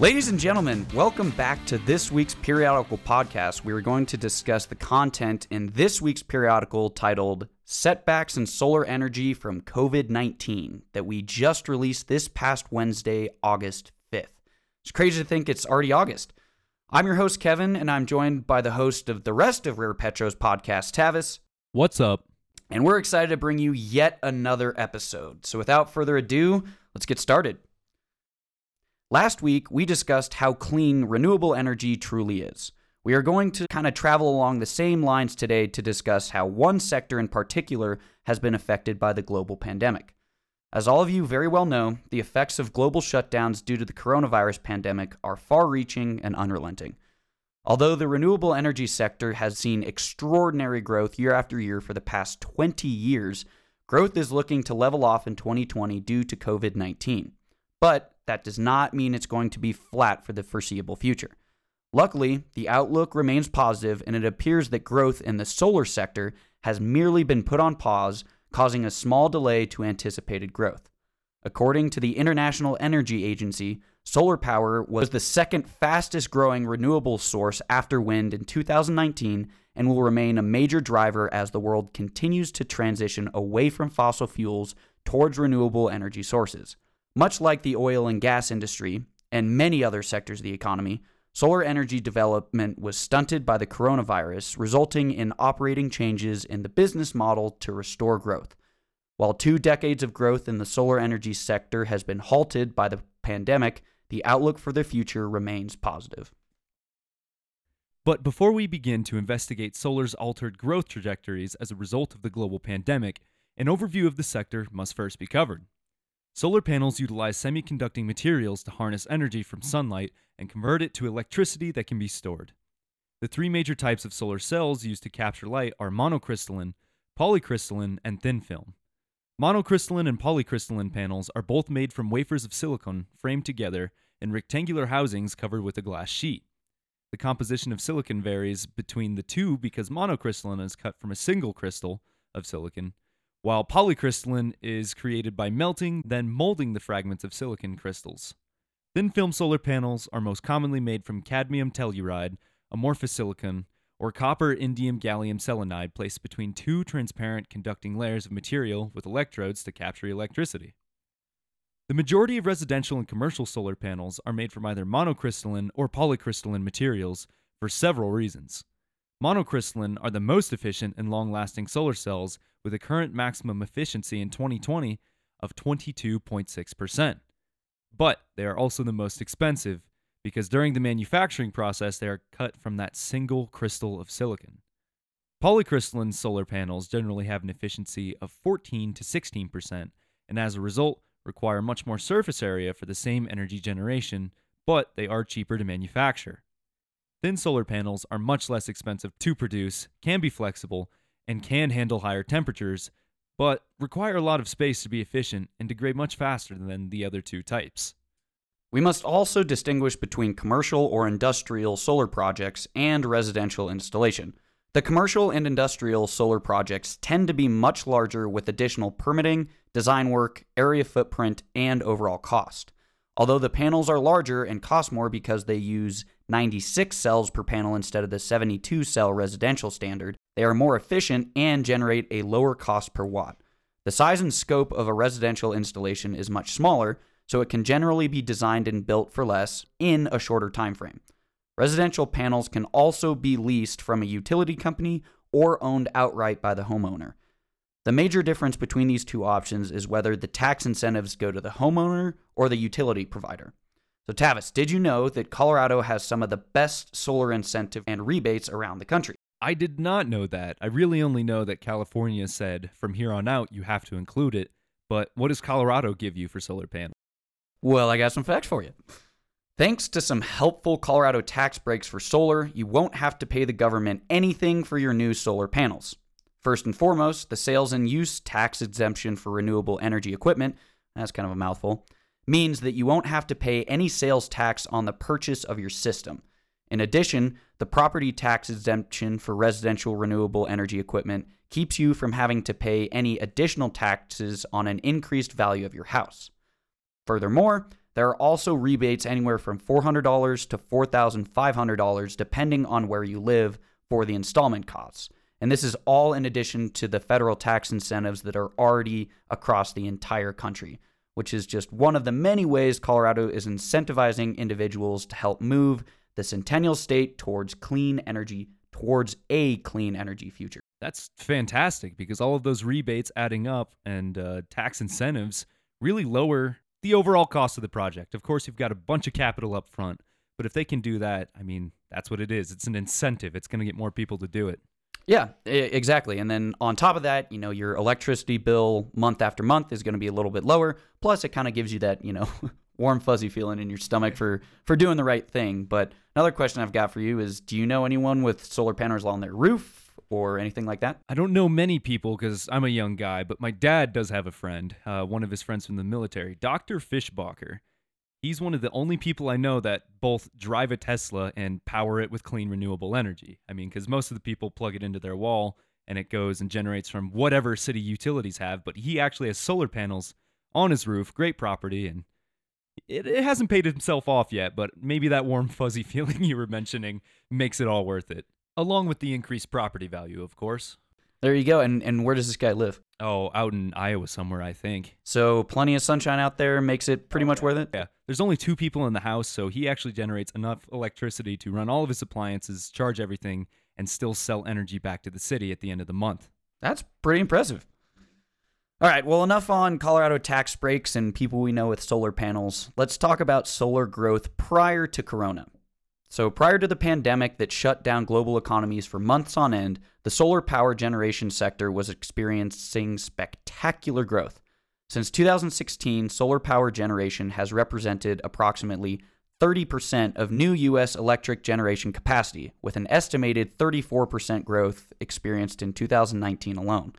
Ladies and gentlemen, welcome back to this week's periodical podcast. We are going to discuss the content in this week's periodical titled Setbacks in Solar Energy from COVID-19 that we just released this past Wednesday, August 5th. It's crazy to think it's already August. I'm your host, Kevin, and I'm joined by the host of the rest of Rare Petro's podcast, Tavis. What's up? And we're excited to bring you yet another episode. So without further ado, let's get started. Last week, we discussed how clean renewable energy truly is. We are going to kind of travel along the same lines today to discuss how one sector in particular has been affected by the global pandemic. As all of you very well know, the effects of global shutdowns due to the coronavirus pandemic are far-reaching and unrelenting. Although the renewable energy sector has seen extraordinary growth year after year for the past 20 years, growth is looking to level off in 2020 due to COVID-19. But that does not mean it's going to be flat for the foreseeable future. Luckily, the outlook remains positive, and it appears that growth in the solar sector has merely been put on pause, causing a small delay to anticipated growth. According to the International Energy Agency, solar power was the second fastest-growing renewable source after wind in 2019 and will remain a major driver as the world continues to transition away from fossil fuels towards renewable energy sources. Much like the oil and gas industry and many other sectors of the economy, solar energy development was stunted by the coronavirus, resulting in operating changes in the business model to restore growth. While 2 decades of growth in the solar energy sector has been halted by the pandemic, the outlook for the future remains positive. But before we begin to investigate solar's altered growth trajectories as a result of the global pandemic, an overview of the sector must first be covered. Solar panels utilize semiconducting materials to harness energy from sunlight and convert it to electricity that can be stored. The 3 major types of solar cells used to capture light are monocrystalline, polycrystalline, and thin film. Monocrystalline and polycrystalline panels are both made from wafers of silicon framed together in rectangular housings covered with a glass sheet. The composition of silicon varies between the two because monocrystalline is cut from a single crystal of silicon, while polycrystalline is created by melting, then molding the fragments of silicon crystals. Thin-film solar panels are most commonly made from cadmium telluride, amorphous silicon, or copper indium gallium selenide placed between 2 transparent conducting layers of material with electrodes to capture electricity. The majority of residential and commercial solar panels are made from either monocrystalline or polycrystalline materials for several reasons. Monocrystalline are the most efficient and long-lasting solar cells, with a current maximum efficiency in 2020 of 22.6%. But they are also the most expensive, because during the manufacturing process they are cut from that single crystal of silicon. Polycrystalline solar panels generally have an efficiency of 14 to 16%, and as a result require much more surface area for the same energy generation, but they are cheaper to manufacture. Thin solar panels are much less expensive to produce, can be flexible, and can handle higher temperatures, but require a lot of space to be efficient and degrade much faster than the other 2 types. We must also distinguish between commercial or industrial solar projects and residential installation. The commercial and industrial solar projects tend to be much larger with additional permitting, design work, area footprint, and overall cost. Although the panels are larger and cost more because they use 96 cells per panel instead of the 72-cell residential standard, they are more efficient and generate a lower cost per watt. The size and scope of a residential installation is much smaller, so it can generally be designed and built for less in a shorter time frame. Residential panels can also be leased from a utility company or owned outright by the homeowner. The major difference between these 2 options is whether the tax incentives go to the homeowner or the utility provider. So Tavis, did you know that Colorado has some of the best solar incentive and rebates around the country? I did not know that. I really only know that California said, from here on out, you have to include it. But what does Colorado give you for solar panels? Well, I got some facts for you. Thanks to some helpful Colorado tax breaks for solar, you won't have to pay the government anything for your new solar panels. First and foremost, the sales and use tax exemption for renewable energy equipment, that's kind of a mouthful, means that you won't have to pay any sales tax on the purchase of your system. In addition, the property tax exemption for residential renewable energy equipment keeps you from having to pay any additional taxes on an increased value of your house. Furthermore, There are also rebates anywhere from $400 to $4,500, depending on where you live, for the installment costs. And this is all in addition to the federal tax incentives that are already across the entire country, which is just one of the many ways Colorado is incentivizing individuals to help move the Centennial State towards clean energy, towards a clean energy future. That's fantastic, because all of those rebates adding up and tax incentives really lower the overall cost of the project. Of course, you've got a bunch of capital up front, but if they can do that, I mean, that's what it is. It's an incentive. It's going to get more people to do it. Yeah, exactly. And then on top of that, you know, your electricity bill month after month is going to be a little bit lower. Plus, it kind of gives you that, you know, warm, fuzzy feeling in your stomach for doing the right thing. But another question I've got for you is, do you know anyone with solar panels on their roof or anything like that? I don't know many people because I'm a young guy, but my dad does have a friend, one of his friends from the military, Dr. Fishbacher. He's one of the only people I know that both drive a Tesla and power it with clean, renewable energy. I mean, because most of the people plug it into their wall and it goes and generates from whatever city utilities have. But he actually has solar panels on his roof, great property, and it hasn't paid himself off yet. But maybe that warm, fuzzy feeling you were mentioning makes it all worth it, along with the increased property value, of course. There you go. And where does this guy live? Oh, out in Iowa somewhere, I think. So plenty of sunshine out there makes it pretty much worth it? Yeah. There's only two people in the house, so he actually generates enough electricity to run all of his appliances, charge everything, and still sell energy back to the city at the end of the month. That's pretty impressive. All right, well, enough on Colorado tax breaks and people we know with solar panels. Let's talk about solar growth prior to Corona. So prior to the pandemic that shut down global economies for months on end, the solar power generation sector was experiencing spectacular growth. Since 2016, solar power generation has represented approximately 30% of new U.S. electric generation capacity, with an estimated 34% growth experienced in 2019 alone.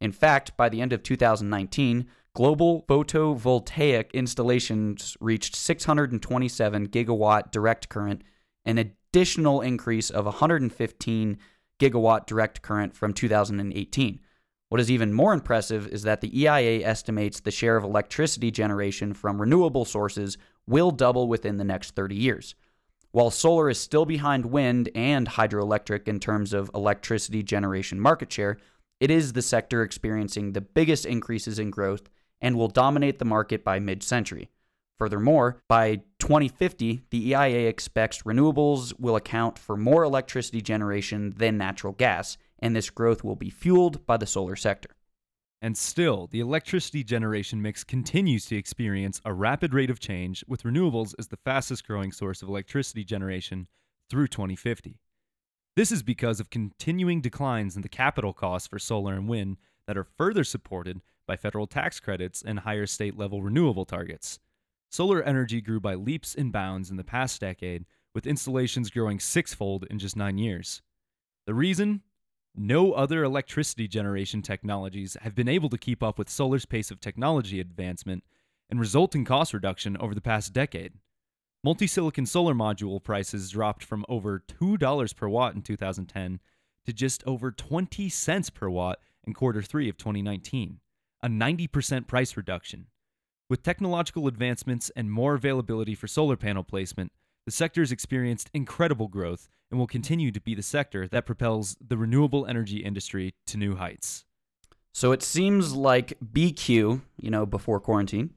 In fact, by the end of 2019, global photovoltaic installations reached 627 gigawatt direct current, an additional increase of 115 gigawatt direct current from 2018. What is even more impressive is that the EIA estimates the share of electricity generation from renewable sources will double within the next 30 years. While solar is still behind wind and hydroelectric in terms of electricity generation market share, it is the sector experiencing the biggest increases in growth and will dominate the market by mid-century. Furthermore, by 2050, the EIA expects renewables will account for more electricity generation than natural gas, and this growth will be fueled by the solar sector. And still, the electricity generation mix continues to experience a rapid rate of change, with renewables as the fastest growing source of electricity generation through 2050. This is because of continuing declines in the capital costs for solar and wind that are further supported by federal tax credits and higher state-level renewable targets. Solar energy grew by leaps and bounds in the past decade, with installations growing sixfold in just 9 years. The reason? No other electricity generation technologies have been able to keep up with solar's pace of technology advancement and resulting cost reduction over the past decade. Multi-silicon solar module prices dropped from over $2 per watt in 2010 to just over 20 cents per watt in quarter three of 2019, a 90% price reduction. With technological advancements and more availability for solar panel placement, the sector has experienced incredible growth and will continue to be the sector that propels the renewable energy industry to new heights. So it seems like BQ, you know, before quarantine,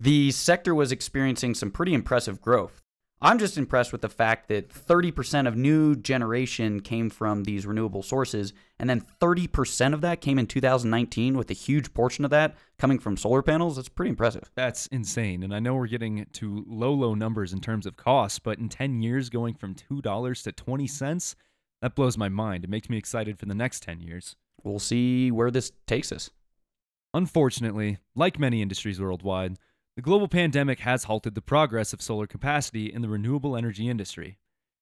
the sector was experiencing some pretty impressive growth. I'm just impressed with the fact that 30% of new generation came from these renewable sources, and then 30% of that came in 2019, with a huge portion of that coming from solar panels. That's pretty impressive. That's insane. And I know we're getting to low numbers in terms of cost, but in 10 years going from $2 to 20 cents, that blows my mind. It makes me excited for the next 10 years. We'll see where this takes us. Unfortunately, like many industries worldwide, the global pandemic has halted the progress of solar capacity in the renewable energy industry.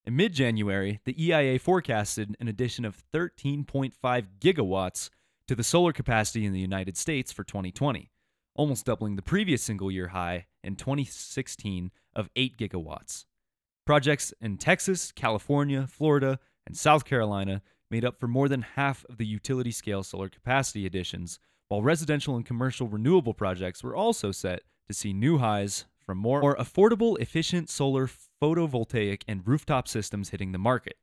In mid-January, the EIA forecasted an addition of 13.5 gigawatts to the solar capacity in the United States for 2020, almost doubling the previous single-year high in 2016 of 8 gigawatts. Projects in Texas, California, Florida, and South Carolina made up for more than half of the utility-scale solar capacity additions, while residential and commercial renewable projects were also set to see new highs from from more affordable, efficient solar photovoltaic and rooftop systems hitting the market.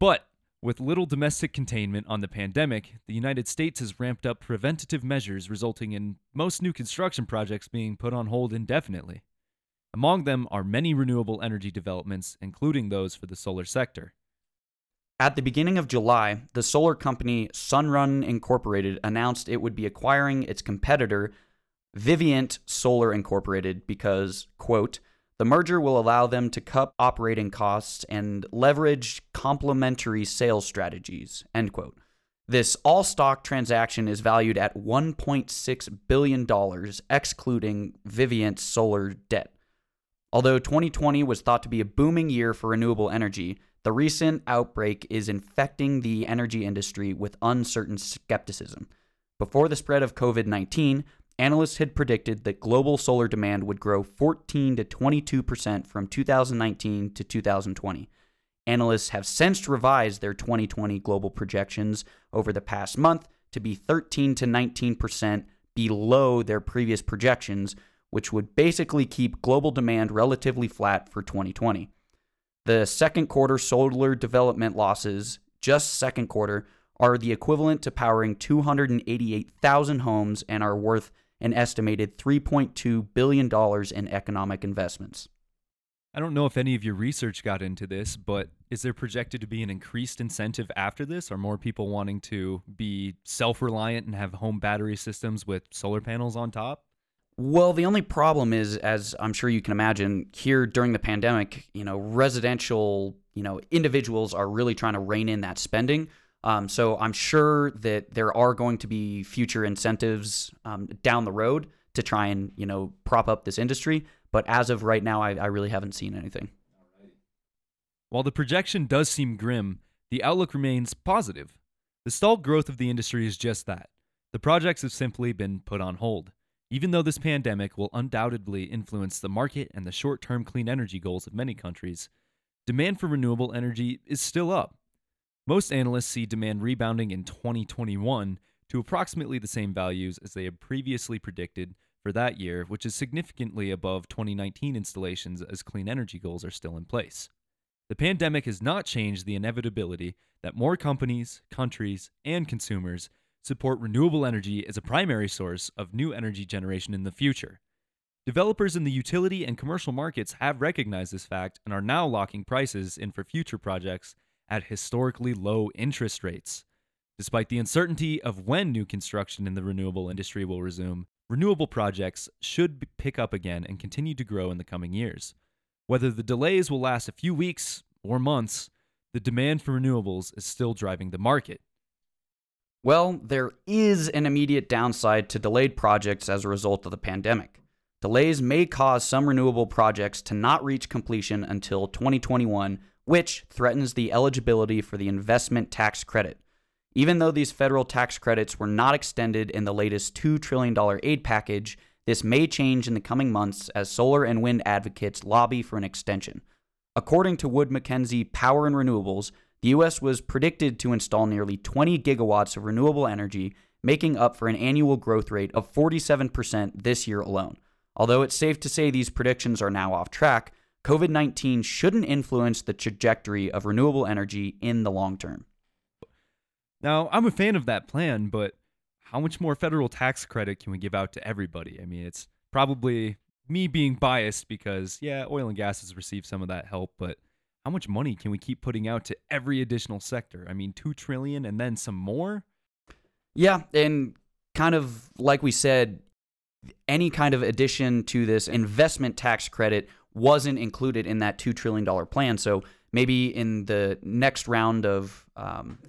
But with little domestic containment on the pandemic, the United States has ramped up preventative measures, resulting in most new construction projects being put on hold indefinitely. Among them are many renewable energy developments, including those for the solar sector. At the beginning of July, the solar company Sunrun Incorporated announced it would be acquiring its competitor, Vivint Solar Incorporated, because, quote, the merger will allow them to cut operating costs and leverage complementary sales strategies, end quote. This all-stock transaction is valued at $1.6 billion, excluding Vivint's solar debt. Although 2020 was thought to be a booming year for renewable energy, the recent outbreak is infecting the energy industry with uncertain skepticism. Before the spread of COVID-19, analysts had predicted that global solar demand would grow 14 to 22% from 2019 to 2020. Analysts have since revised their 2020 global projections over the past month to be 13 to 19% below their previous projections, which would basically keep global demand relatively flat for 2020. The second quarter solar development losses, just second quarter, are the equivalent to powering 288,000 homes and are worth an estimated $3.2 billion in economic investments. I don't know if any of your research got into this, but is there projected to be an increased incentive after this? Are more people wanting to be self-reliant and have home battery systems with solar panels on top? Well, the only problem is, as I'm sure you can imagine, here during the pandemic, residential, individuals are really trying to rein in that spending. So I'm sure that there are going to be future incentives down the road to try and, prop up this industry. But as of right now, I really haven't seen anything. While the projection does seem grim, the outlook remains positive. The stalled growth of the industry is just that. The projects have simply been put on hold, even though this pandemic will undoubtedly influence the market and the short-term clean energy goals of many countries. Demand for renewable energy is still up. Most analysts see demand rebounding in 2021 to approximately the same values as they had previously predicted for that year, which is significantly above 2019 installations as clean energy goals are still in place. The pandemic has not changed the inevitability that more companies, countries, and consumers support renewable energy as a primary source of new energy generation in the future. Developers in the utility and commercial markets have recognized this fact and are now locking prices in for future projects at historically low interest rates. Despite the uncertainty of when new construction in the renewable industry will resume, renewable projects should pick up again and continue to grow in the coming years. Whether the delays will last a few weeks or months, the demand for renewables is still driving the market. Well, there is an immediate downside to delayed projects as a result of the pandemic. Delays may cause some renewable projects to not reach completion until 2021, which threatens the eligibility for the investment tax credit. Even though these federal tax credits were not extended in the latest $2 trillion aid package, this may change in the coming months as solar and wind advocates lobby for an extension. According to Wood Mackenzie Power and Renewables, the U.S. was predicted to install nearly 20 gigawatts of renewable energy, making up for an annual growth rate of 47% this year alone. Although it's safe to say these predictions are now off track, COVID-19 shouldn't influence the trajectory of renewable energy in the long term. Now, I'm a fan of that plan, but how much more federal tax credit can we give out to everybody? I mean, it's probably me being biased because, oil and gas has received some of that help, but how much money can we keep putting out to every additional sector? I mean, $2 trillion and then some more? Yeah, and kind of like we said, any kind of addition to this investment tax credit wasn't included in that $2 trillion plan. So maybe in the next round of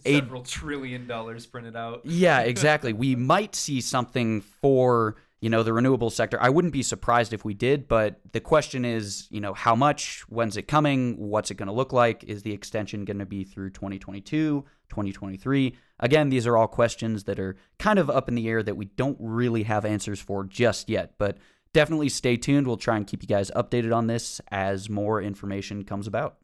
several trillion dollars printed out. Yeah, exactly. We might see something for, the renewable sector. I wouldn't be surprised if we did, but the question is, how much, when's it coming? What's it going to look like? Is the extension going to be through 2022, 2023? Again, these are all questions that are kind of up in the air that we don't really have answers for just yet, but definitely stay tuned. We'll try and keep you guys updated on this as more information comes about.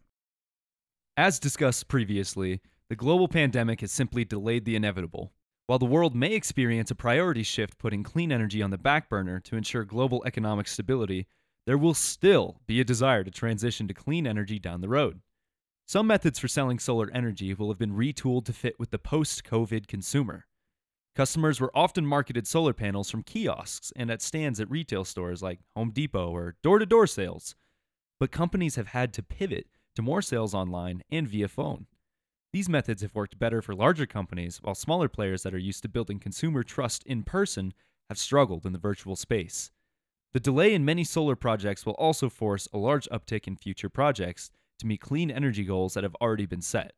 As discussed previously, the global pandemic has simply delayed the inevitable. While the world may experience a priority shift putting clean energy on the back burner to ensure global economic stability, there will still be a desire to transition to clean energy down the road. Some methods for selling solar energy will have been retooled to fit with the post-COVID consumer. Customers were often marketed solar panels from kiosks and at stands at retail stores like Home Depot or door-to-door sales, but companies have had to pivot to more sales online and via phone. These methods have worked better for larger companies, while smaller players that are used to building consumer trust in person have struggled in the virtual space. The delay in many solar projects will also force a large uptick in future projects to meet clean energy goals that have already been set.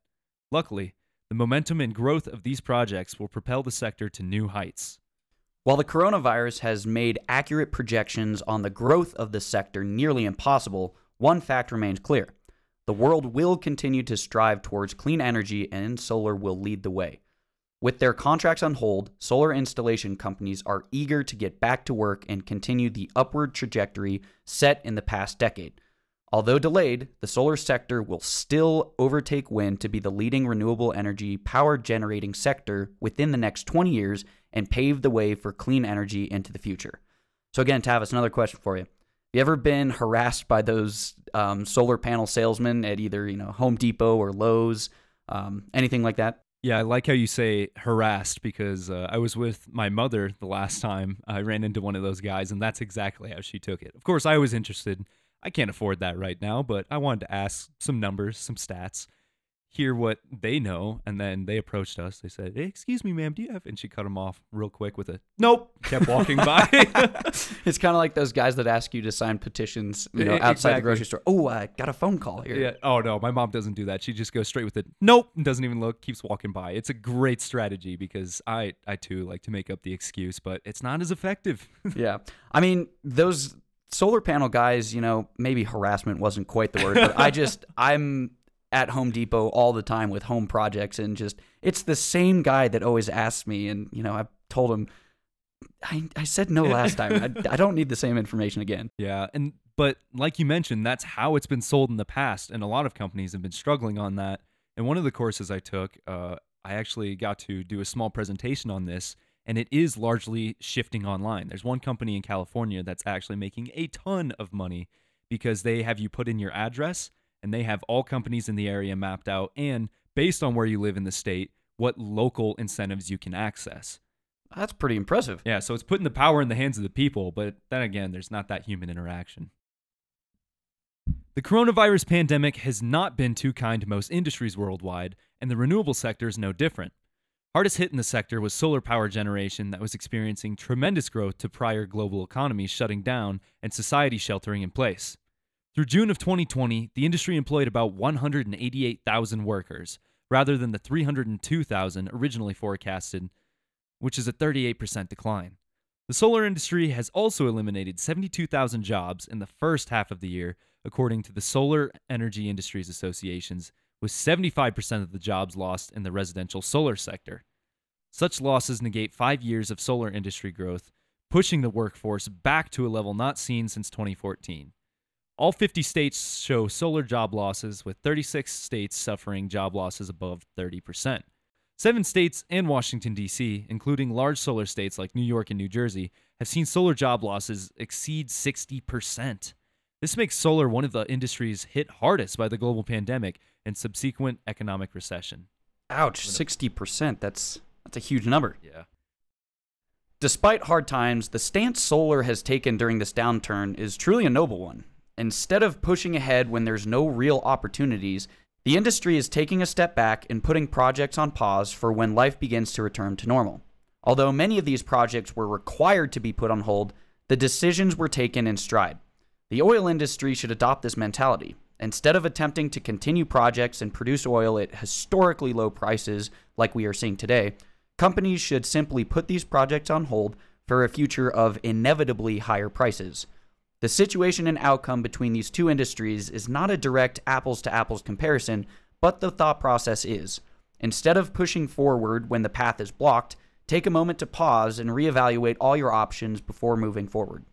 Luckily, the momentum and growth of these projects will propel the sector to new heights. While the coronavirus has made accurate projections on the growth of the sector nearly impossible, one fact remains clear. The world will continue to strive towards clean energy, and solar will lead the way. With their contracts on hold, solar installation companies are eager to get back to work and continue the upward trajectory set in the past decade. Although delayed, the solar sector will still overtake wind to be the leading renewable energy power generating sector within the next 20 years and pave the way for clean energy into the future. So again, Tavis, another question for you. Have you ever been harassed by those solar panel salesmen at either Home Depot or Lowe's, anything like that? Yeah, I like how you say harassed because I was with my mother the last time I ran into one of those guys, and that's exactly how she took it. Of course, I was interested. I can't afford that right now, but I wanted to ask some numbers, some stats, hear what they know, and then they approached us. They said, "Hey, excuse me, ma'am, do you have?" And she cut them off real quick with a nope. Kept walking by. It's kind of like those guys that ask you to sign petitions, outside the grocery store. Oh, I got a phone call here. Yeah. Oh no, my mom doesn't do that. She just goes straight with it. Nope, and doesn't even look. Keeps walking by. It's a great strategy because I too like to make up the excuse, but it's not as effective. Yeah, I mean those solar panel guys, maybe harassment wasn't quite the word, but I'm at Home Depot all the time with home projects, and just it's the same guy that always asks me, and I've told him I said no last time. I don't need the same information again. Yeah, but like you mentioned, that's how it's been sold in the past, and a lot of companies have been struggling on that. And one of the courses I took, I actually got to do a small presentation on this, and it is largely shifting online. There's one company in California that's actually making a ton of money because they have you put in your address, and they have all companies in the area mapped out, and based on where you live in the state, what local incentives you can access. That's pretty impressive. Yeah, so it's putting the power in the hands of the people, but then again, there's not that human interaction. The coronavirus pandemic has not been too kind to most industries worldwide, and the renewable sector is no different. Hardest hit in the sector was solar power generation that was experiencing tremendous growth to prior global economies shutting down and society sheltering in place. Through June of 2020, the industry employed about 188,000 workers, rather than the 302,000 originally forecasted, which is a 38% decline. The solar industry has also eliminated 72,000 jobs in the first half of the year, according to the Solar Energy Industries Associations, with 75% of the jobs lost in the residential solar sector. Such losses negate 5 years of solar industry growth, pushing the workforce back to a level not seen since 2014. All 50 states show solar job losses, with 36 states suffering job losses above 30%. 7 states and Washington, D.C., including large solar states like New York and New Jersey, have seen solar job losses exceed 60%. This makes solar one of the industries hit hardest by the global pandemic and subsequent economic recession. Ouch, 60%. That's a huge number. Yeah. Despite hard times, the stance solar has taken during this downturn is truly a noble one. Instead of pushing ahead when there's no real opportunities, the industry is taking a step back and putting projects on pause for when life begins to return to normal. Although many of these projects were required to be put on hold, the decisions were taken in stride. The oil industry should adopt this mentality. Instead of attempting to continue projects and produce oil at historically low prices like we are seeing today, companies should simply put these projects on hold for a future of inevitably higher prices. The situation and outcome between these two industries is not a direct apples-to-apples comparison, but the thought process is. Instead of pushing forward when the path is blocked, take a moment to pause and reevaluate all your options before moving forward.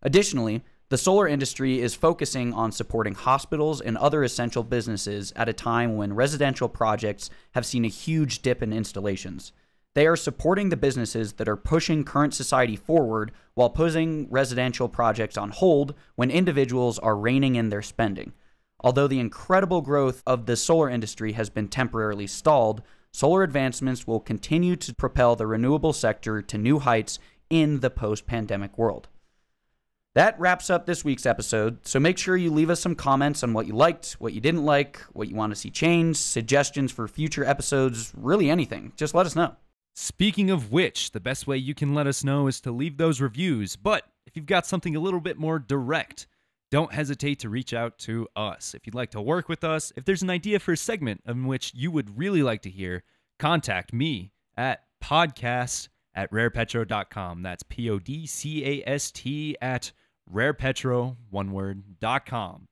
Additionally, the solar industry is focusing on supporting hospitals and other essential businesses at a time when residential projects have seen a huge dip in installations. They are supporting the businesses that are pushing current society forward while putting residential projects on hold when individuals are reining in their spending. Although the incredible growth of the solar industry has been temporarily stalled, solar advancements will continue to propel the renewable sector to new heights in the post-pandemic world. That wraps up this week's episode, so make sure you leave us some comments on what you liked, what you didn't like, what you want to see changed, suggestions for future episodes, really anything. Just let us know. Speaking of which, the best way you can let us know is to leave those reviews, but if you've got something a little bit more direct, don't hesitate to reach out to us. If you'd like to work with us, if there's an idea for a segment in which you would really like to hear, contact me at podcast@rarepetro.com. That's podcast at rarepetro, one word, .com.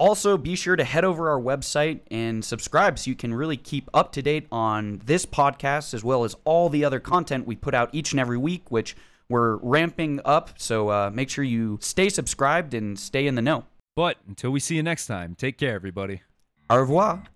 Also, be sure to head over our website and subscribe so you can really keep up to date on this podcast as well as all the other content we put out each and every week, which we're ramping up. So make sure you stay subscribed and stay in the know. But until we see you next time, take care, everybody. Au revoir.